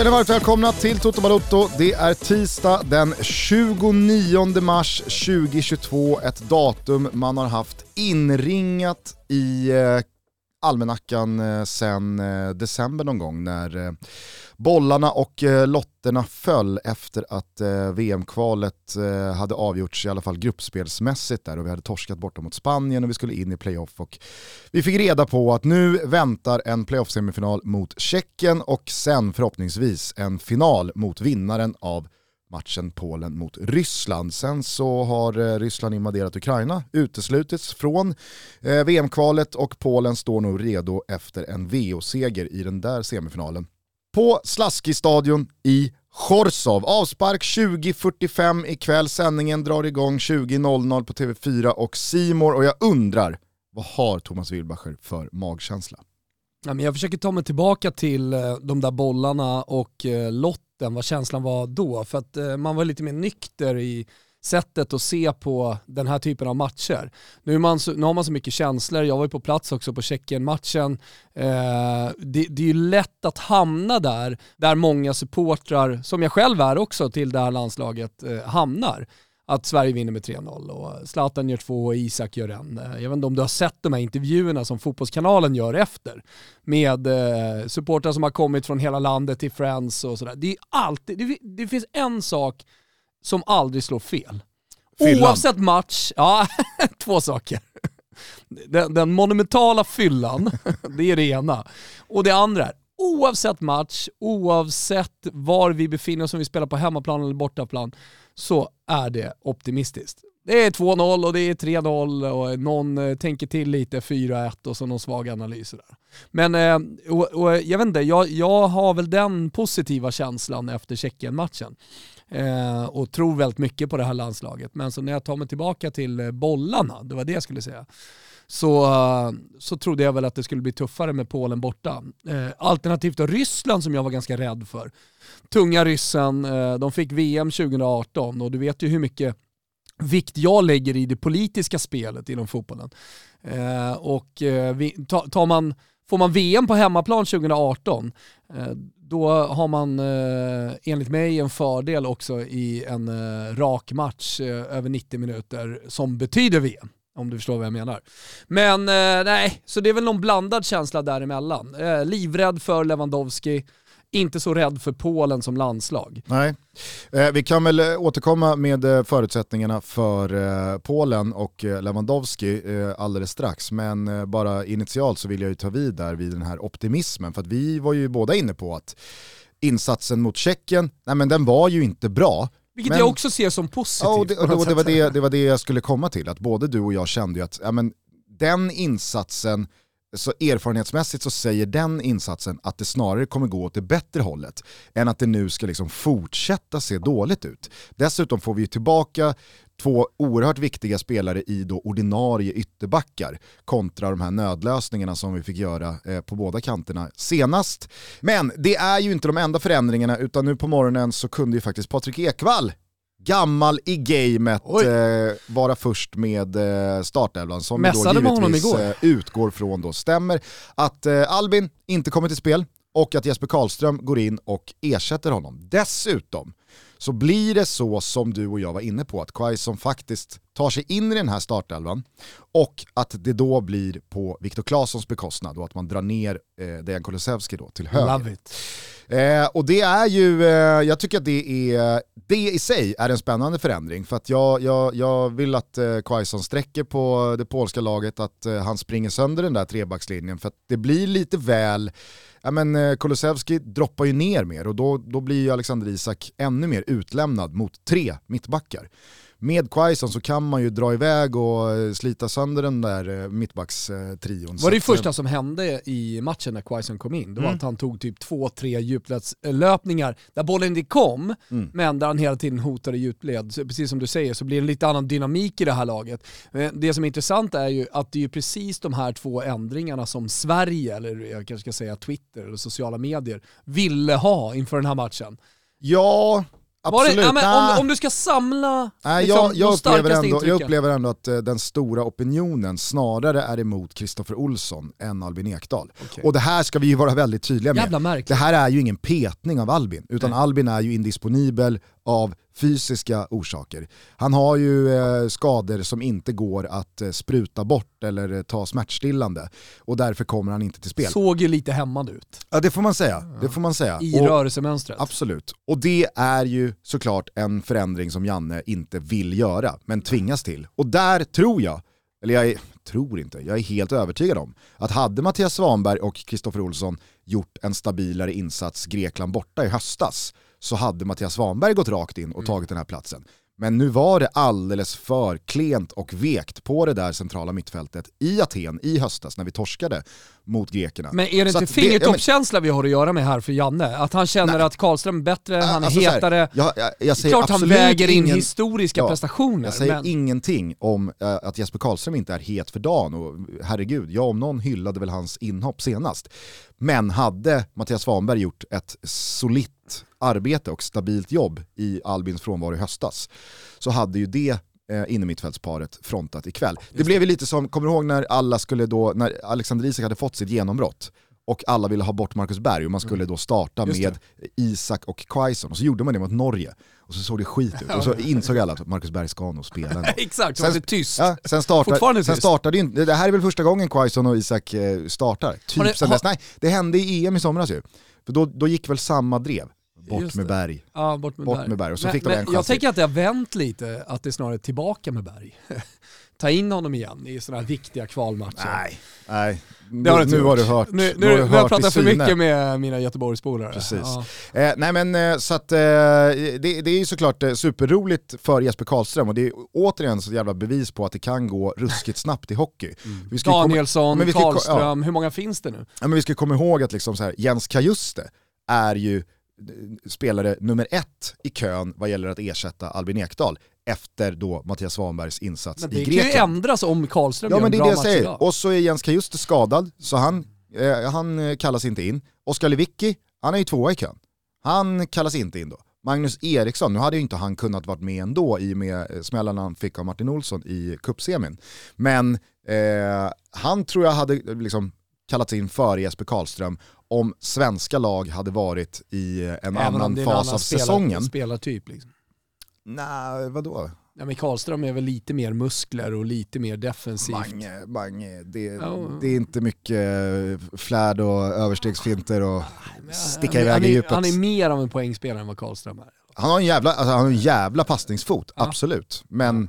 Sen är varmt välkomna till Toto Balotto. Det är tisdag den 29 mars 2022. Ett datum man har haft inringat i almanackan sen december någon gång när bollarna och lotterna föll efter att VM-kvalet hade avgjorts, i alla fall gruppspelsmässigt där, och vi hade torskat bortom mot Spanien och vi skulle in i playoff, och vi fick reda på att nu väntar en playoff-semifinal mot Tjeckien och sen förhoppningsvis en final mot vinnaren av matchen Polen mot Ryssland. Sen så har Ryssland invaderat Ukraina, uteslutits från VM-kvalet, och Polen står nog redo efter en VO-seger i den där semifinalen. På Slaski-stadion i Chorsov. Avspark 20.45 ikväll. Sändningen drar igång 20.00 på TV4 och C-more. Och jag undrar, vad har Thomas Wilbacher för magkänsla? Ja, men jag försöker ta mig tillbaka till de där bollarna och lotten, vad känslan var då. För att man var lite mer nykter i sättet att se på den här typen av matcher. Nu har man så mycket känslor. Jag var ju på plats också på Tjeckien-matchen. Det är ju lätt att hamna där många supportrar, som jag själv är också till det här landslaget, hamnar. Att Sverige vinner med 3-0 och Zlatan gör 2 och Isak gör 1. Jag vet inte om du har sett de här intervjuerna som Fotbollskanalen gör efter med supportrar som har kommit från hela landet till Friends och sådär. Det finns en sak som aldrig slår fel. Fyllan. Oavsett match, ja, två saker. Den monumentala fyllan, det är det ena. Och det andra är, oavsett match, oavsett var vi befinner oss, om vi spelar på hemmaplan eller bortaplan, så är det optimistiskt. Det är 2-0 och det är 3-0 och någon tänker till lite, 4-1 och så någon svag analys. Där. Men och jag vet inte, jag har väl den positiva känslan efter Tjeckien-matchen. Och tror väldigt mycket på det här landslaget. Men så när jag tar mig tillbaka till bollarna, det var det jag skulle säga, så trodde jag väl att det skulle bli tuffare med Polen borta. Alternativt Ryssland, som jag var ganska rädd för. Tunga ryssen, de fick VM 2018 och du vet ju hur mycket vikt jag lägger i det politiska spelet inom fotbollen. Får man VM på hemmaplan 2018, då har man enligt mig en fördel också i en rak match över 90 minuter som betyder VM, om du förstår vad jag menar. Men nej, så det är väl någon blandad känsla däremellan. Livrädd för Lewandowski, inte så rädd för Polen som landslag. Nej. Vi kan väl återkomma med förutsättningarna för Polen och Lewandowski alldeles strax, men bara initialt så vill jag ju ta vid där vid den här optimismen, för att vi var ju båda inne på att insatsen mot Tjeckien, nej men den var ju inte bra. Vilket jag också ser som positivt. Ja, det var det jag skulle komma till, att både du och jag kände ju att ja, men den insatsen, så erfarenhetsmässigt så säger den insatsen att det snarare kommer gå åt det bättre hållet än att det nu ska liksom fortsätta se dåligt ut. Dessutom får vi tillbaka två oerhört viktiga spelare i då ordinarie ytterbackar kontra de här nödlösningarna som vi fick göra på båda kanterna senast. Men det är ju inte de enda förändringarna, utan nu på morgonen så kunde ju faktiskt Patrik Ekwall, gammal i gamet, vara först med startelvan, som mässade då givetvis utgår från då stämmer att Albin inte kommer till spel och att Jesper Karlström går in och ersätter honom. Dessutom så blir det så som du och jag var inne på, att Quaison faktiskt tar sig in i den här startelvan och att det då blir på Viktor Claessons bekostnad och att man drar ner Dejan Kulusevski då till höger. Och det är ju, jag tycker att det i sig är en spännande förändring, för att jag vill att Quaison sträcker på det polska laget, att han springer sönder den där trebackslinjen, för att det blir lite väl, ja men Kulusevski droppar ju ner mer och då blir ju Alexander Isak ännu mer utlämnad mot tre mittbackar. Med Quaison så kan man ju dra iväg och slita sönder den där mittbackstrion. Var det första som hände i matchen när Quaison kom in? Det var att han tog typ 2-3 djupledslöpningar där bollen inte kom, men där han hela tiden hotade djupled. Så precis som du säger så blir det en lite annan dynamik i det här laget. Det som är intressant är ju att det är ju precis de här två ändringarna som Sverige, eller jag kanske ska säga Twitter eller sociala medier, ville ha inför den här matchen. Ja, Absolut. Det, ja, men om du ska samla jag upplever ändå, att den stora opinionen snarare är emot Kristoffer Olsson än Albin Ekdal. Okay. Och det här ska vi ju vara väldigt tydliga med. Det här är ju ingen petning av Albin, utan Albin är ju indisponibel av fysiska orsaker. Han har ju skador som inte går att spruta bort eller ta smärtstillande, och därför kommer han inte till spel. Såg ju lite hämmad ut. Ja, det får man säga. Det får man säga. I rörelsemönstret. Absolut. Och det är ju såklart en förändring som Janne inte vill göra, men tvingas till. Och där tror jag, eller jag är helt övertygad om att hade Mattias Svanberg och Kristoffer Olsson gjort en stabilare insats Grekland borta i höstas, så hade Mattias Svanberg gått rakt in och tagit den här platsen. Men nu var det alldeles för klent och vekt på det där centrala mittfältet i Aten i höstas när vi torskade mot grekerna. Men är det inte fingertoppskänsla vi har att göra med här för Janne? Att han känner att Karlström är bättre, han är hetare. Jag säger klart han väger in historiska prestationer. Jag säger ingenting om att Jesper Karlström inte är het för dagen. Och, herregud, jag om någon hyllade väl hans inhopp senast. Men hade Mattias Svanberg gjort ett solitt arbete och stabilt jobb i Albins frånvaro i höstas, så hade ju det inne mittfältsparet frontat ikväll. Det blev ju lite som, kommer du ihåg när alla skulle då, när Alexander Isak hade fått sitt genombrott och alla ville ha bort Marcus Berg och man skulle då starta med Isak och Quaison, och så gjorde man det mot Norge och så såg det skit ut och så insåg alla att Marcus Berg ska nog spela. Exakt, sen, det tyst. Ja, sen startade ju inte, det här är väl första gången Quaison och Isak startar. Nej, det hände i EM i somras ju. För då gick väl samma drev. Bort med Berg. Och så fick de en jag tänker att det har vänt lite, att det är snarare tillbaka med Berg. Ta in honom igen i sådana här viktiga kvalmatcher. Nej. Nu har du hört. Nu har jag pratat för mycket med mina Göteborgsspolare. Precis. Ja. Det är ju såklart superroligt för Jesper Karlström, och det är återigen så jävla bevis på att det kan gå ruskigt snabbt i hockey. Vi ska Karlström, hur många finns det nu? Ja, men vi ska komma ihåg att liksom så här, Jens Cajuste är ju spelare nummer 1 i kön vad gäller att ersätta Albin Ekdal efter då Mattias Svanbergs insats i Grekland. Det kan ju ändras om Karlström gör en bra match idag. Och så är Jens Cajuste skadad, så han kallas inte in. Oskar Lewicki, han är ju 2 i kön. Han kallas inte in då. Magnus Eriksson, nu hade ju inte han kunnat varit med ändå i och med smällarna han fick av Martin Olsson i cupsemin. Men han tror jag hade liksom kallats in före Jesper Karlström om svenska lag hade varit i en annan fas av säsongen. Spelartyp liksom. Nej, vadå? Ja, men Karlström är väl lite mer muskler och lite mer defensivt. Mange. Det är inte mycket flärd och överstegsfinter och sticka iväg i djupet. Han är mer av en poängspelare än vad Karlström är. Han har en jävla passningsfot, absolut. Men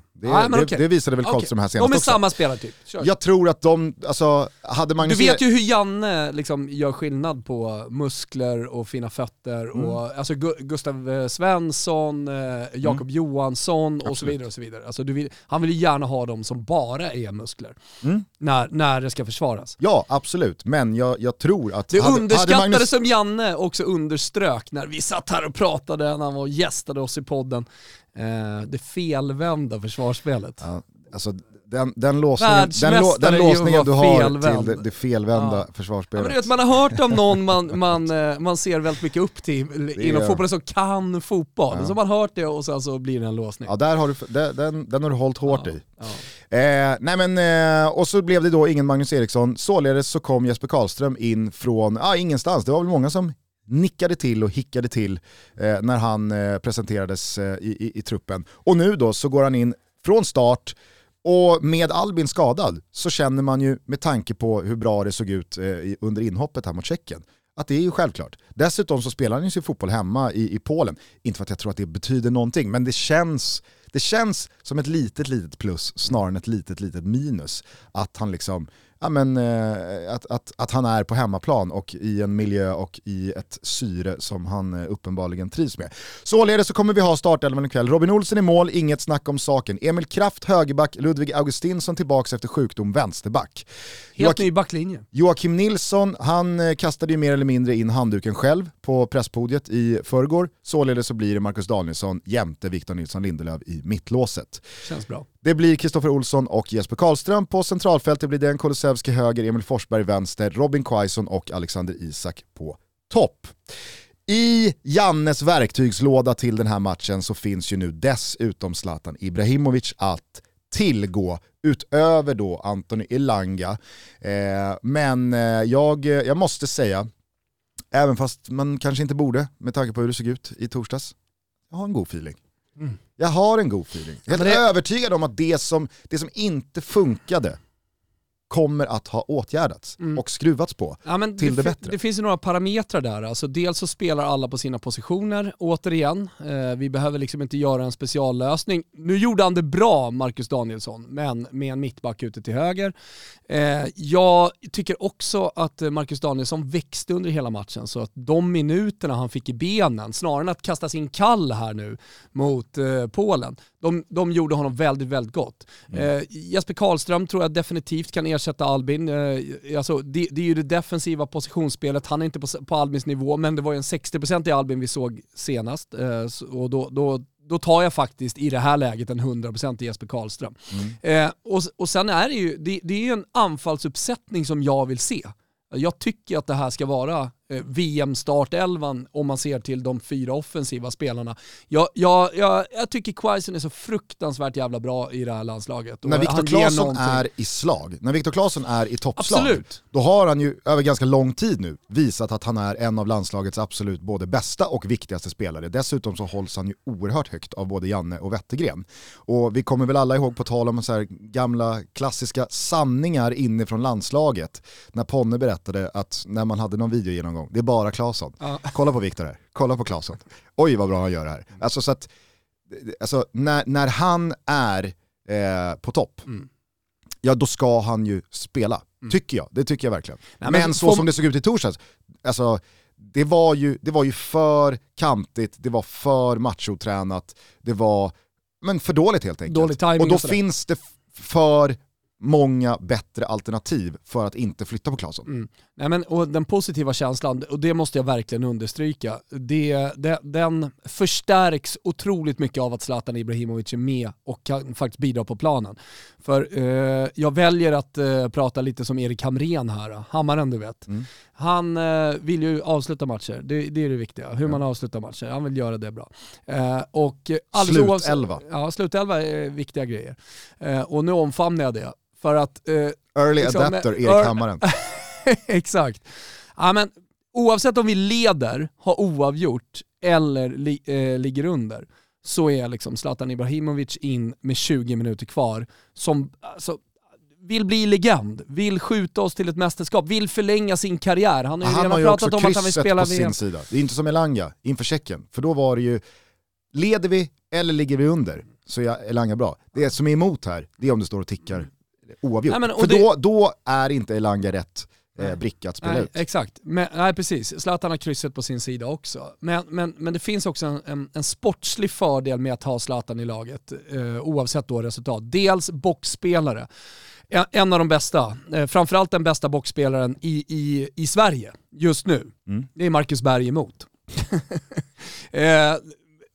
det visade väl Karlström här senast. De är också samma spelartyp. Kör. Jag tror att de, alltså, hade Magnus... Du vet ju hur Janne liksom gör skillnad på muskler och fina fötter. Och, alltså, Gustav Svensson, Jakob Johansson och så vidare. Alltså, han vill ju gärna ha dem som bara är muskler när det ska försvaras. Ja, absolut. Men jag tror att... Det underskattade Magnus... som Janne också underströk när vi satt här och pratade när han var gästade oss i podden. Det felvända försvarsspelet. Ja, alltså den låsningen du har felvänd till det felvända försvarsspelet. Ja, man har hört om någon man ser väldigt mycket upp till inom fotbollen som kan fotboll. Ja. Så man har hört det och sen så blir det en låsning. Ja, där har du, den har du hållit hårt i. Ja. Och så blev det då ingen Magnus Eriksson. Således så kom Jesper Karlström in från ingenstans. Det var väl många som nickade till och hickade till när han presenterades i truppen. Och nu då så går han in från start, och med Albin skadad så känner man ju, med tanke på hur bra det såg ut under inhoppet här mot Tjeckien, att det är ju självklart. Dessutom så spelar han ju sin fotboll hemma i Polen. Inte för att jag tror att det betyder någonting, men det känns som ett litet plus snarare än ett litet minus att han liksom... Ja, men, att han är på hemmaplan och i en miljö och i ett syre som han uppenbarligen trivs med. Således så kommer vi ha startelvan ikväll. Robin Olsson i mål, inget snack om saken. Emil Kraft högerback, Ludvig Augustinsson tillbaks efter sjukdom vänsterback. Helt ny backlinje. Joakim Nilsson, han kastade ju mer eller mindre in handduken själv på presspodiet i förrgår. Således så blir det Marcus Danielsson jämte Victor Nilsson Lindelöf i mittlåset. Känns bra. Det blir Kristoffer Olsson och Jesper Karlström på centralfältet. Det blir Dejan Kulusevski höger, Emil Forsberg vänster, Robin Quaison och Alexander Isak på topp. I Jannes verktygslåda till den här matchen så finns ju nu dessutom Zlatan Ibrahimović att tillgå utöver då Anthony Elanga. Men jag måste säga, även fast man kanske inte borde med tanke på hur det såg ut i torsdags, jag har en god feeling. Mm. Jag har en god feeling. Jag är övertygad om att det som inte funkade kommer att ha åtgärdats och skruvats på till det bättre. Det finns ju några parametrar där. Alltså, dels så spelar alla på sina positioner återigen. Vi behöver liksom inte göra en speciallösning. Nu gjorde han det bra, Marcus Danielsson, men med en mittback ute till höger. Jag tycker också att Marcus Danielsson växte under hela matchen, så att de minuterna han fick i benen, snarare än att kasta sin kall här nu mot Polen, de gjorde honom väldigt, väldigt gott. Jesper Karlström tror jag definitivt kan ersätta Albin. Alltså, det är ju det defensiva positionsspelet. Han är inte på Albins nivå, men det var ju en 60% i Albin vi såg senast. Och då tar jag faktiskt i det här läget en 100% i Jesper Karlström. Och sen är det ju det är en anfallsuppsättning som jag vill se. Jag tycker att det här ska vara VM-startelvan om man ser till de 4 offensiva spelarna. Jag tycker Quaison är så fruktansvärt jävla bra i det här landslaget. När Viktor Claesson är i slag, när Viktor Claesson är i toppslag, absolut, då har han ju över ganska lång tid nu visat att han är en av landslagets absolut både bästa och viktigaste spelare. Dessutom så hålls han ju oerhört högt av både Janne och Wettergren. Och vi kommer väl alla ihåg, på tal om så här gamla klassiska sanningar inifrån landslaget, när Ponne berättade att när man hade någon video genomgång, det är bara Claesson. Kolla på Viktor här. Kolla på Claesson. Oj, vad bra han gör det här. Alltså, så att, alltså, när han är på topp, ja, då ska han ju spela. Tycker jag. Det tycker jag verkligen. Nej, men så som det såg ut i torsdags, alltså, det var ju för kantigt, det var för machotränat, det var för dåligt helt enkelt. Dålig timing, och då finns det för många bättre alternativ för att inte flytta på Claesson. Nej, men, och den positiva känslan, och det måste jag verkligen understryka, den förstärks otroligt mycket av att Zlatan Ibrahimović är med och kan faktiskt bidra på planen. För jag väljer att prata lite som Erik Hamren här. Hammaren, du vet. Han vill ju avsluta matcher. Det är det viktiga. Hur man avslutar matcher. Han vill göra det bra. Och slutelva. Ja, slutelva är viktiga grejer. Och nu omfamnar jag det. För att, early liksom, adapter Erik Hamren. Exakt. Ja, men oavsett om vi leder, har oavgjort eller ligger under, så är liksom Zlatan Ibrahimović in med 20 minuter kvar, som alltså vill bli legend, vill skjuta oss till ett mästerskap, vill förlänga sin karriär. Han har ju redan pratat om att han vill spela VM. Det är inte som Elanga inför Tjeckien, för då var det ju, leder vi eller ligger vi under, så är Elanga bra. Det som är emot här, det är om det står och tickar oavgjort. Nej, men, och för då är inte Elanga rätt bricka att spela ut. Exakt. Men, nej, precis. Zlatan har krysset på sin sida också. Men det finns också en sportslig fördel med att ha Zlatan i laget, oavsett då resultat. Dels boxspelare. En av de bästa. Framförallt den bästa boxspelaren i Sverige just nu. Det är Marcus Berg emot.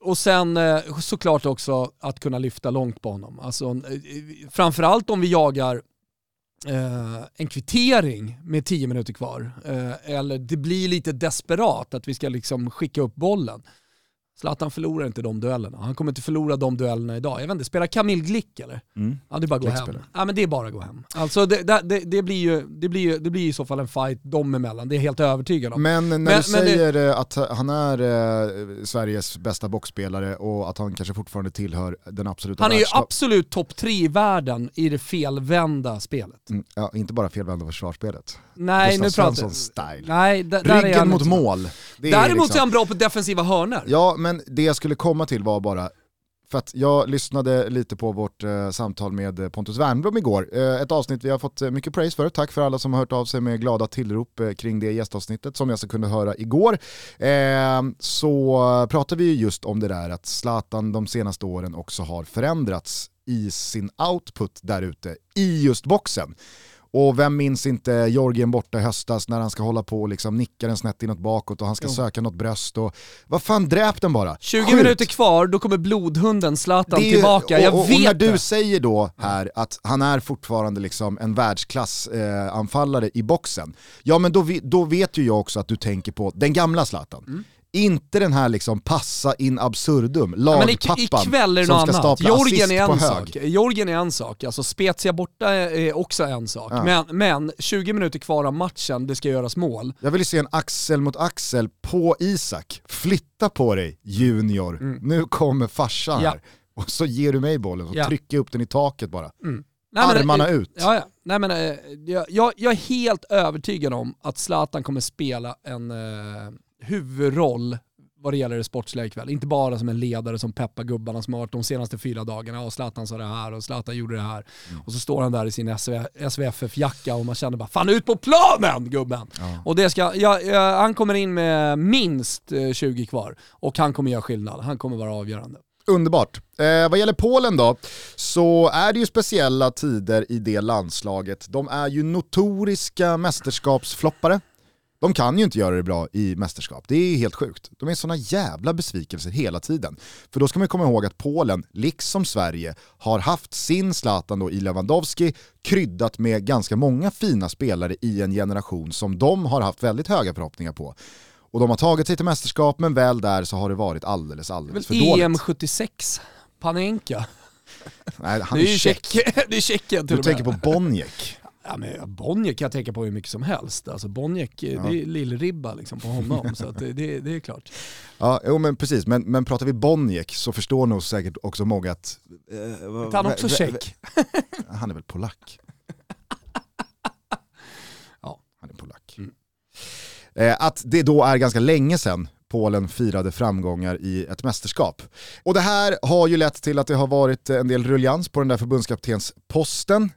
Och sen såklart också att kunna lyfta långt på honom. Alltså, framförallt om vi jagar en kvittering med 10 minuter kvar, eller det blir lite desperat att vi ska liksom skicka upp bollen. Zlatan förlorar inte de duellerna. Han kommer inte förlora de duellerna idag. Jag vet inte, spelar Kamil Glik eller? Ja, det är bara gå hem. Ja, men det är bara gå hem. Alltså det blir i så fall en fight dem emellan. Det är helt övertygad om. Men när du säger att han är Sveriges bästa boxspelare och att han kanske fortfarande tillhör den absoluta Han är ju absolut topp 3 i världen i det felvända spelet. Ja, inte bara felvända försvarsspelet. Nej, nu pratar. Nej, där ryggen mot mål. Däremot är han bra på defensiva hörnor. Ja, men det jag skulle komma till var bara, för att jag lyssnade lite på vårt samtal med Pontus Wernbloom igår. Ett avsnitt vi har fått mycket praise för. Tack för alla som har hört av sig med glada tillrop kring det gästavsnittet som jag så kunde höra igår. Så pratade vi just om det där att Zlatan de senaste åren också har förändrats i sin output där ute i just boxen. Och vem minns inte Georgien borta höstas när han ska hålla på och liksom nicka den snett inåt bakåt och han ska söka något bröst och vad fan, dräp den bara. 20 minuter kvar, då kommer blodhunden Zlatan tillbaka. Jag vet. Och när du säger då här att han är fortfarande liksom en världsklass anfallare i boxen. Ja, men då vet ju jag också att du tänker på den gamla Zlatan. Inte den här liksom passa in absurdum, lagpappan som ska stapla assist på hög. Jorgen är en sak, alltså Spezia borta är också en sak. Ja. Men 20 minuter kvar av matchen, det ska göras mål. Jag vill ju se en axel mot axel på Isak. Flytta på dig, junior. Mm. Nu kommer farsan här. Och så ger du mig bollen och trycker upp den i taket bara. Mm. Armarna ut. Ja. Nej, men, jag är helt övertygad om att Zlatan kommer spela en huvudroll vad det gäller det sportsliga ikväll. Inte bara som en ledare som peppar gubbarna som har varit de senaste 4 dagarna. Och Zlatan sa det här och Zlatan gjorde det här. Mm. Och så står han där i sin SVFF-jacka och man känner bara, fan ut på planen gubben! Ja. Och det ska, han kommer in med minst 20 kvar. Och han kommer göra skillnad. Han kommer vara avgörande. Underbart. Vad gäller Polen då, så är det ju speciella tider i det landslaget. De är ju notoriska mästerskapsfloppare. De kan ju inte göra det bra i mästerskap. Det är helt sjukt. De är såna jävla besvikelser hela tiden. För då ska man komma ihåg att Polen, liksom Sverige, har haft sin Zlatan då i Lewandowski, kryddat med ganska många fina spelare i en generation som de har haft väldigt höga förhoppningar på. Och de har tagit sig till mästerskap, men väl där så har det varit alldeles för dåligt. EM 76, Panenka. Nej, han är tjeck. Det är Tjeckien till och med. Du tänker på Bonjek. Ja, men Bonjek kan jag tänka på hur mycket som helst. Alltså Bonjek, det är lillribba liksom på honom, så att det är klart. Ja, jo, men precis. Men pratar vi Bonjek så förstår nog säkert också många att... han också tjeck. Han är väl polack. Ja, han är polack. Mm. Att det då är ganska länge sedan Polen firade framgångar i ett mästerskap. Och det här har ju lett till att det har varit en del ruljans på den där förbundskaptensposten.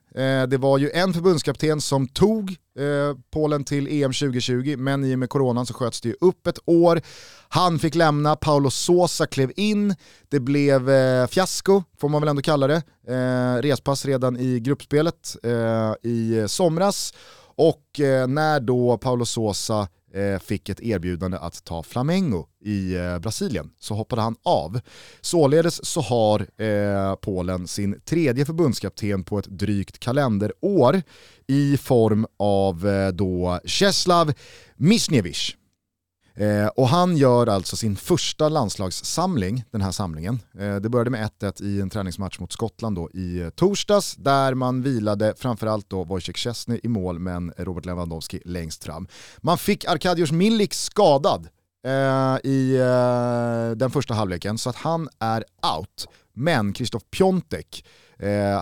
Det var ju en förbundskapten som tog Polen till EM 2020, men i och med coronan så sköts det ju upp ett år. Han fick lämna, Paulo Sousa klev in. Det blev fiasko, får man väl ändå kalla det. Respass redan i gruppspelet i somras. Och när då Paulo Sousa fick ett erbjudande att ta Flamengo i Brasilien så hoppade han av. Således så har Polen sin 3:e förbundskapten på ett drygt kalenderår i form av då Czeslaw Michniewicz. Och han gör alltså sin första landslagssamling, den här samlingen. Det började med 1-1 i en träningsmatch mot Skottland då i torsdags, där man vilade framförallt då Wojciech Szczesny i mål, men Robert Lewandowski längst fram. Man fick Arkadiusz Milik skadad i den första halvleken, så att han är out. Men Krzysztof Piątek,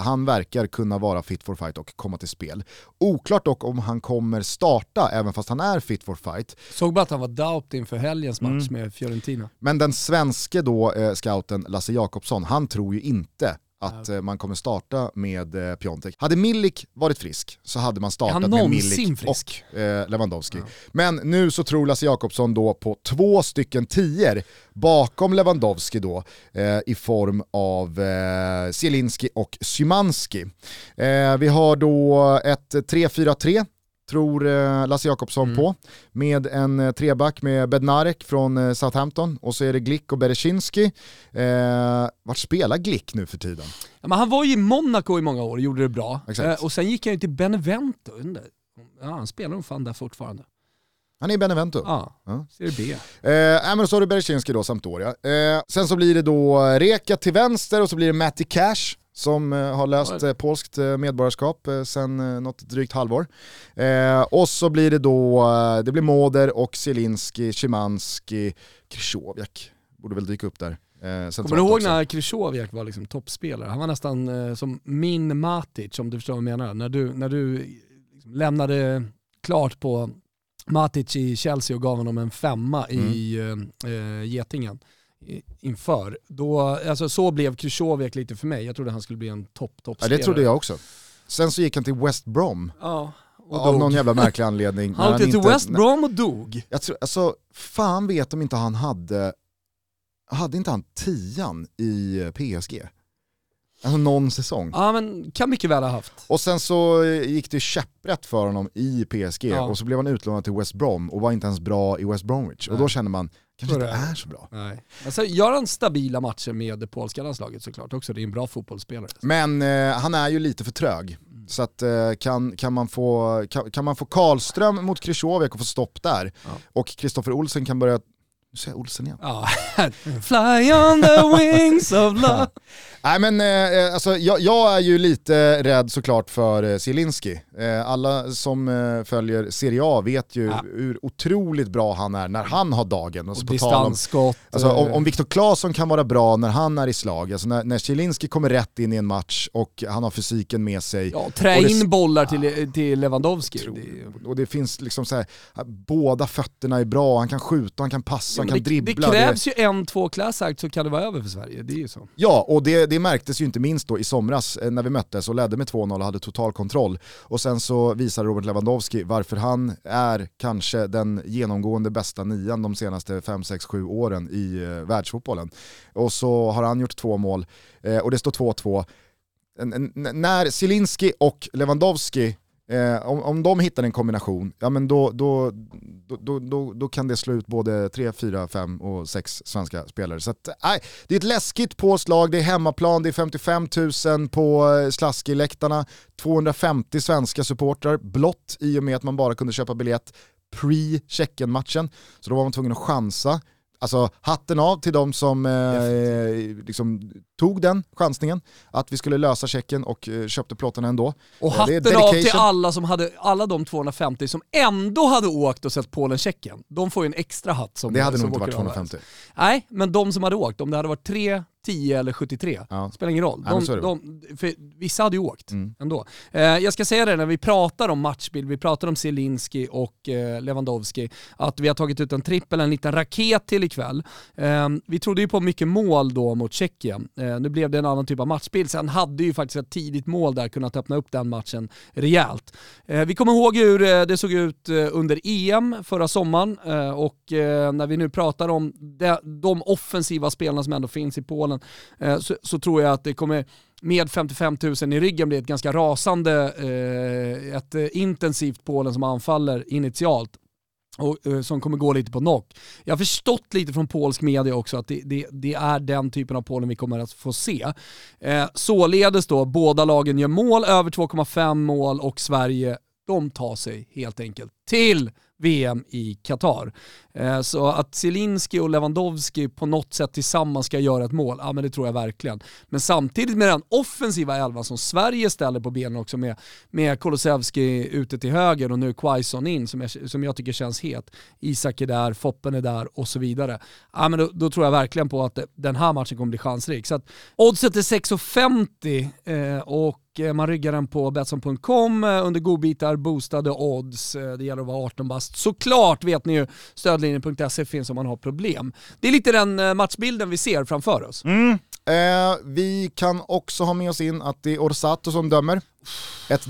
han verkar kunna vara fit for fight och komma till spel. Oklart dock om han kommer starta även fast han är fit for fight. Såg bara att han var doubt inför helgens match med Fiorentina. Men den svenske då, scouten Lasse Jacobsson, han tror ju inte att man kommer starta med Piątek. Hade Milik varit frisk så hade man startat med Milik frisk och Lewandowski. Ja. Men nu så tror Lasse Jacobsson då på 2 stycken 10:or bakom Lewandowski då i form av Zieliński och Szymanski. Vi har då ett 3-4-3 tror Lasse Jacobsson på, med en treback med Bednarek från Southampton och så är det Glick och Berezinski. Vart spelar Glick nu för tiden? Ja, men han var ju i Monaco i många år och gjorde det bra. Och sen gick han ju till Benevento. Ja, han spelar nog fan där fortfarande. Han är i Benevento. Ja. Serie B. Men så har du Berezinski då, Sampdoria. Sen så blir det då Reka till vänster och så blir det Matty Cash som har löst polskt medborgarskap sedan något drygt halvår. Och så blir det då det blir Moder och Zieliński, Szymanski, Krychowiak. Borde väl dyka upp där. Kommer du ihåg när Krychowiak var liksom toppspelare? Han var nästan som min Matic, om du förstår vad jag menar. När du liksom lämnade klart på Matic i Chelsea och gav honom en 5:a i Getingen. Inför. Då, alltså, så blev Krychowiak lite för mig. Jag trodde han skulle bli en toppspelare. Ja, det trodde jag också. Sen så gick han till West Brom. Ja, och av dog. Någon jävla märklig anledning. Han åkte till West Brom och dog. Jag tror, alltså, fan vet om inte han hade inte han 10:an i PSG? Alltså någon säsong. Ja, men kan mycket väl ha haft. Och sen så gick det käpprätt för honom i PSG. Ja. Och så blev han utlånad till West Brom och var inte ens bra i West Bromwich. Nej. Och då känner man, kanske inte är så bra. Nej. Alltså, gör han stabila matcher med det polska landslaget såklart också. Det är en bra fotbollsspelare. Men han är ju lite för trög. Så att, kan man få Karlström mot Krychowiak och få stopp där. Ja. Och Kristoffer Olsson kan börja Nu säger jag Olsson igen. Ja. Fly on the wings of love. Nej, men alltså, jag är ju lite rädd såklart för Zieliński. Alla som följer Serie A vet ju hur otroligt bra han är när han har dagen. Alltså, och distansskott. Alltså, om Viktor Claesson kan vara bra när han är i slag. Alltså, när Zieliński kommer rätt in i en match och han har fysiken med sig. Ja, trä in bollar till Lewandowski. Och det finns liksom så här, båda fötterna är bra. Han kan skjuta, han kan passa, han kan dribbla. Det krävs ju en, två klassakt så kan det vara över för Sverige. Det är ju så. Ja, och det märktes ju inte minst då i somras när vi möttes och ledde med 2-0 och hade total kontroll. Och sen så visade Robert Lewandowski varför han är kanske den genomgående bästa nian de senaste 5, 6, 7 åren i världsfotbollen. Och så har han gjort 2 mål och det står 2-2. När Zieliński och Lewandowski, om de hittar en kombination, ja, men då kan det slå ut både 3, 4, 5 och 6 svenska spelare. Så att, det är ett läskigt påslag, det är hemmaplan, det är 55 000 på slaskiläktarna, 250 svenska supportrar blott i och med att man bara kunde köpa biljett pre-Tjeckien-matchen. Så då var man tvungen att chansa. Alltså hatten av till de som liksom tog den chansningen att vi skulle lösa checken och köpte plåtarna ändå. Och hatten av till alla som hade, alla de 250 som ändå hade åkt och sett Polen-Tjeckien. De får ju en extra hatt som det hade nog inte varit 250. Nej, men de som hade åkt, om det hade varit 3, 10 eller 73, spelar ingen roll. För vissa hade ju åkt ändå. Jag ska säga det när vi pratar om matchbild, vi pratar om Zieliński och Lewandowski, att vi har tagit ut en trippel, en liten raket till ikväll. Vi trodde ju på mycket mål då mot Tjeckien. Nu blev det en annan typ av matchbild. Sen hade ju faktiskt ett tidigt mål där kunnat öppna upp den matchen rejält. Vi kommer ihåg hur det såg ut under EM förra sommaren och när vi nu pratar om de offensiva spelarna som ändå finns i Polen, så tror jag att det kommer med 55 000 i ryggen blir ett ganska rasande, ett intensivt Polen som anfaller initialt och som kommer gå lite på knock. Jag har förstått lite från polsk media också att det är den typen av Polen vi kommer att få se. Således då, båda lagen gör mål, över 2,5 mål och Sverige, de tar sig helt enkelt till VM i Qatar. Så att Zieliński och Lewandowski på något sätt tillsammans ska göra ett mål, ja men det tror jag verkligen. Men samtidigt med den offensiva elvan som Sverige ställer på benen också med Kulusevski ute till höger och nu Quaison in som jag tycker känns het. Isak är där, Foppen är där och så vidare. Ja men då tror jag verkligen på att den här matchen kommer bli chansrik. Så att oddset är 6,50 och man ryggar den på Betsson.com under godbitar, boostade odds. Det gäller att vara 18 bast. Såklart vet ni ju, stödlinjen.se finns om man har problem. Det är lite den matchbilden vi ser framför oss. Vi kan också ha med oss in att det är Orsato som dömer. Ett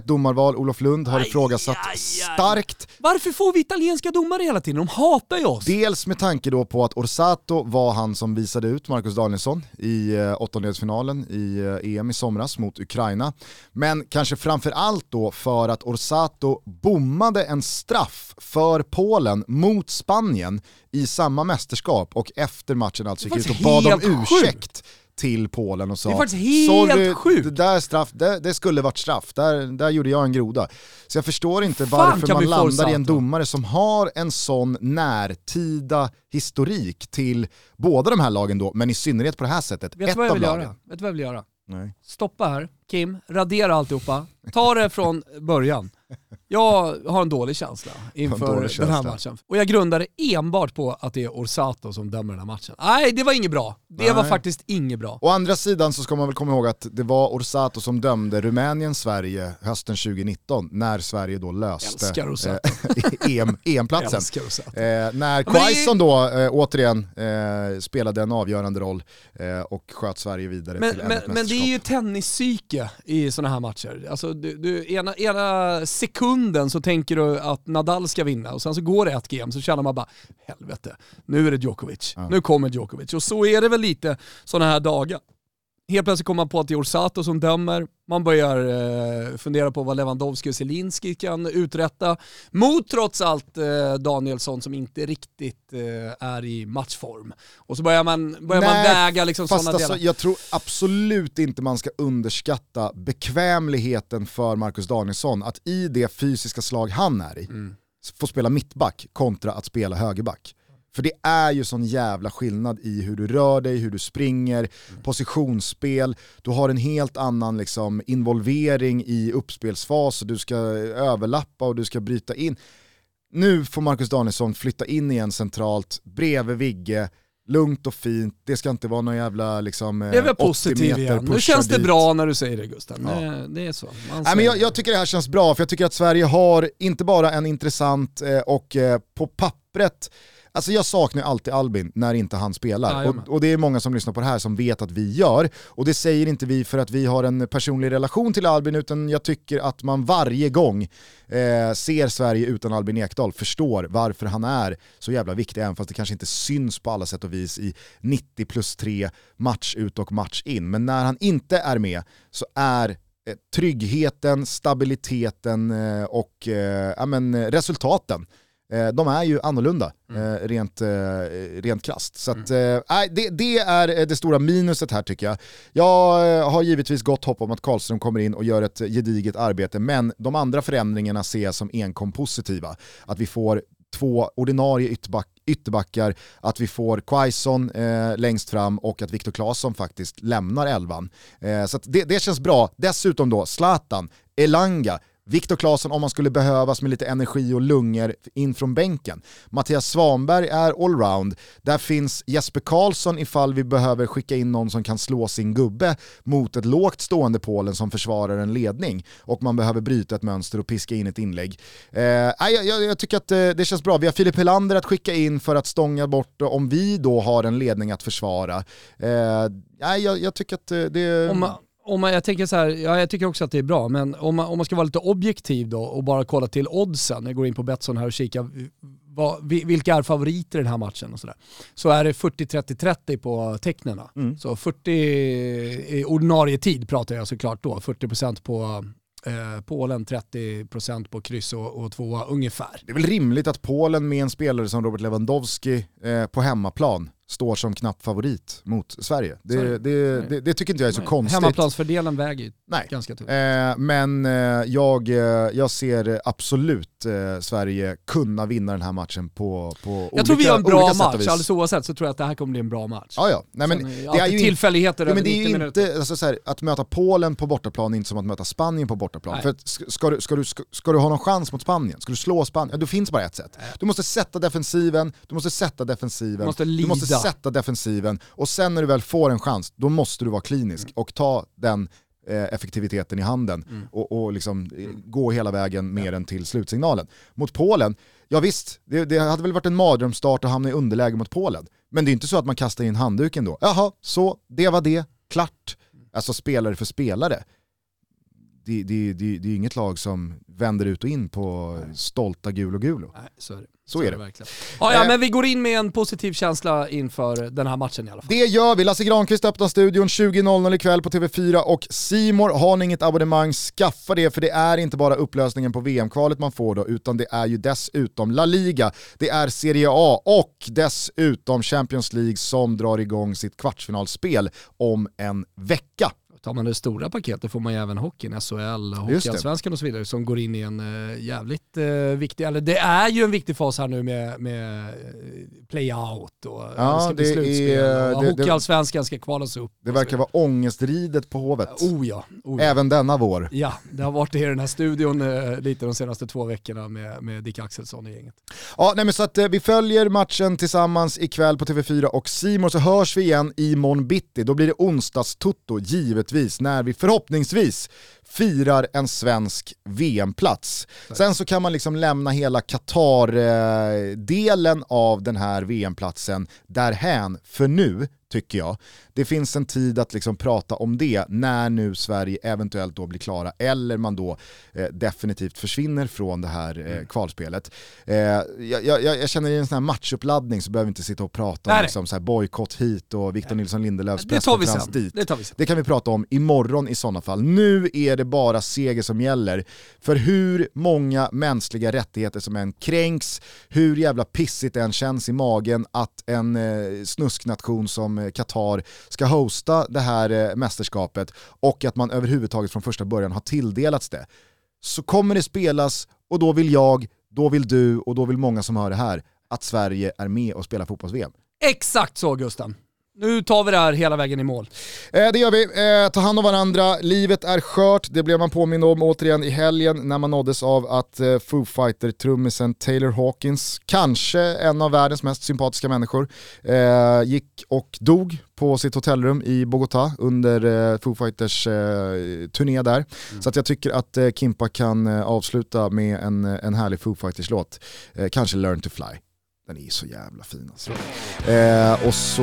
domarval Olof Lund har ifrågasatt starkt. Varför får vi italienska domare hela tiden? De hatar ju oss. Dels med tanke då på att Orsato var han som visade ut Marcus Danielsson i åttondelsfinalen i EM i somras mot Ukraina. Men kanske framförallt då för att Orsato bommade en straff för Polen mot Spanien i samma mästerskap och efter matchen alltså gick ut och bad om ursäkt till Polen och sa det är faktiskt helt sjukt. Det skulle varit straff. Där gjorde jag en groda. Så jag förstår inte varför man landar i en domare som har en sån närtida historik till båda de här lagen då, men i synnerhet på det här sättet. Vet du vad jag vill göra? Nej. Stoppa här, Kim. Radera alltihopa. Ta det från början. Jag har en dålig känsla inför den här matchen. Och jag grundade enbart på att det är Orsato som dömer den här matchen. Nej, det var inget bra. Var faktiskt inget bra. Å andra sidan så ska man väl komma ihåg att det var Orsato som dömde Rumänien-Sverige hösten 2019 när Sverige då löste EM-platsen. När Quaison då återigen spelade en avgörande roll och sköt Sverige vidare till en mästerskap. Men det är ju tennispsyke i såna här matcher. Alltså, du ena sekunden så tänker du att Nadal ska vinna och sen så går det ett game så känner man bara helvete, nu är det Djokovic. Nu kommer Djokovic. Och så är det väl lite sådana här dagar. Helt plötsligt kommer man på att det är Orsato som dömer. Man börjar fundera på vad Lewandowski och Zieliński kan uträtta mot trots allt Danielsson som inte riktigt är i matchform. Och så börjar man väga liksom sådana delar. Jag tror absolut inte man ska underskatta bekvämligheten för Marcus Danielsson att i det fysiska slag han är i få spela mittback kontra att spela högerback. För det är ju sån jävla skillnad i hur du rör dig, hur du springer, positionsspel. Du har en helt annan liksom involvering i uppspelsfas och du ska överlappa och du ska bryta in. Nu får Marcus Danielsson flytta in igen centralt bredvid Vigge. Lugnt och fint. Det ska inte vara någon jävla liksom, det är väl 80 meter pusha. Nu känns det dit. Bra när du säger det, Gustav. Ja. Det är så. Nej, men jag tycker det här känns bra, för jag tycker att Sverige har inte bara en intressant och på pappret. Alltså jag saknar alltid Albin när inte han spelar. Och det är många som lyssnar på det här som vet att vi gör. Och det säger inte vi för att vi har en personlig relation till Albin, utan jag tycker att man varje gång ser Sverige utan Albin Ekdal förstår varför han är så jävla viktig, även fast det kanske inte syns på alla sätt och vis i 90+3 match ut och match in. Men när han inte är med så är tryggheten, stabiliteten och resultaten, de är ju annorlunda rent krasst. Så att, det är det stora minuset här tycker jag. Jag har givetvis gott hopp om att Karlström kommer in och gör ett gediget arbete, men de andra förändringarna ser jag som enkom positiva. Att vi får 2 ordinarie ytterbackar, att vi får Quaison längst fram och att Viktor Claesson faktiskt lämnar elvan. Så att det känns bra. Dessutom då Zlatan, Elanga, Viktor Claesson om man skulle behövas med lite energi och lungor in från bänken. Mattias Svanberg är allround. Där finns Jesper Karlsson ifall vi behöver skicka in någon som kan slå sin gubbe mot ett lågt stående Polen som försvarar en ledning och man behöver bryta ett mönster och piska in ett inlägg. Jag tycker att det känns bra. Vi har Filip Helander att skicka in för att stånga bort om vi då har en ledning att försvara. Jag tycker att det... Jag tänker så här, jag tycker också att det är bra, men om man ska vara lite objektiv då och bara kolla till oddsen, jag går in på Betsson här och kikar vilka är favoriter i den här matchen och sådär. Så är det 40-30-30 på tecknena. Mm. Så 40 i ordinarie tid pratar jag såklart då, 40% på Polen, 30% på kryss och 2 ungefär. Det är väl rimligt att Polen med en spelare som Robert Lewandowski på hemmaplan står som knapp favorit mot Sverige. Det tycker inte jag är så konstigt. Hemmaplansfördelen väger ju ganska tungt. Men jag ser absolut Sverige kunna vinna den här matchen på olika sätt. Jag tror vi har en bra match. Alldeles oavsett så tror jag att det här kommer bli en bra match. Ja. Nej, men det är ju tillfälligheter över 90 minuter. Alltså, så här, att möta Polen på bortaplan är inte som att möta Spanien på bortaplan. Nej. För att, ska du ha någon chans mot Spanien? Ska du slå Spanien? Ja, då finns bara ett sätt. Du måste sätta defensiven. Du måste sätta defensiven, och sen när du väl får en chans då måste du vara klinisk och ta den effektiviteten i handen och liksom gå hela vägen med den till slutsignalen. Mot Polen, ja visst, det hade väl varit en mardrömstart att hamna i underläge mot Polen, men det är inte så att man kastar in handduken då. Jaha, så det var det, klart. Alltså spelare för spelare. Det är inget lag som vänder ut och in på stolta gulo. Nej, så är det. Så är det verkligen. Ja, men vi går in med en positiv känsla inför den här matchen i alla fall. Det gör vi. Lasse Granqvist öppnar studion 20.00 ikväll på TV4 och C-more. Har ni inget abonnemang, skaffa det, för det är inte bara upplösningen på VM-kvalet man får då, utan det är ju dessutom La Liga, det är Serie A och dessutom Champions League som drar igång sitt kvartsfinalspel om en vecka. Tar man det stora paketet får man ju även hockeyn, SHL, Hockeyallsvenskan och så vidare, som går in i en jävligt viktig, eller det är ju en viktig fas här nu med playout och slutspel. Hockeyallsvenskan ska kvalas upp. Det verkar vara ångestridet på Hovet. Oh ja. Även denna vår. Ja, det har varit det i den här studion lite de senaste 2 veckorna med Dick Axelsson i gänget. Ja, nej men så att vi följer matchen tillsammans ikväll på TV4 och C-more, så hörs vi igen i morgon bitti. Då blir det onsdagstutto, givet när vi förhoppningsvis firar en svensk VM-plats. Sen så kan man liksom lämna hela Qatar-delen av den här VM-platsen därhän för nu, tycker jag. Det finns en tid att liksom prata om det när nu Sverige eventuellt då blir klara eller man då definitivt försvinner från det här kvalspelet. Jag känner i en sån här matchuppladdning så behöver vi inte sitta och prata om liksom så här bojkott hit och Victor Nilsson Lindelöfs presskonferens dit. Det kan vi prata om imorgon i sådana fall. Nu är det bara seger som gäller, för hur många mänskliga rättigheter som än kränks, hur jävla pissigt det än känns i magen att en snusknation som Qatar ska hosta det här mästerskapet och att man överhuvudtaget från första början har tilldelats det, så kommer det spelas, och då vill jag då vill du och då vill många som hör det här att Sverige är med och spelar fotbolls-VM. Exakt så, Gustav. Nu tar vi det här hela vägen i mål. Det gör vi. Ta hand om varandra. Livet är skört. Det blev man påmind om återigen i helgen när man nåddes av att Foo Fighter-trummisen Taylor Hawkins, kanske en av världens mest sympatiska människor, gick och dog på sitt hotellrum i Bogotá under Foo Fighters turné där. Mm. Så att jag tycker att Kimpa kan avsluta med en härlig Foo Fighters-låt. Kanske Learn to Fly. Den är så jävla fin alltså. Och så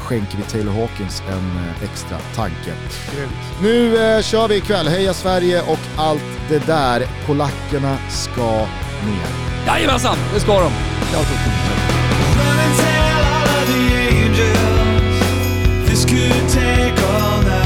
skänker vi Taylor Hawkins en extra tanke. Grymt. Nu kör vi ikväll. Heja Sverige och allt det där. Polackerna ska ner. Jajamensan, det ska de. Ciao till.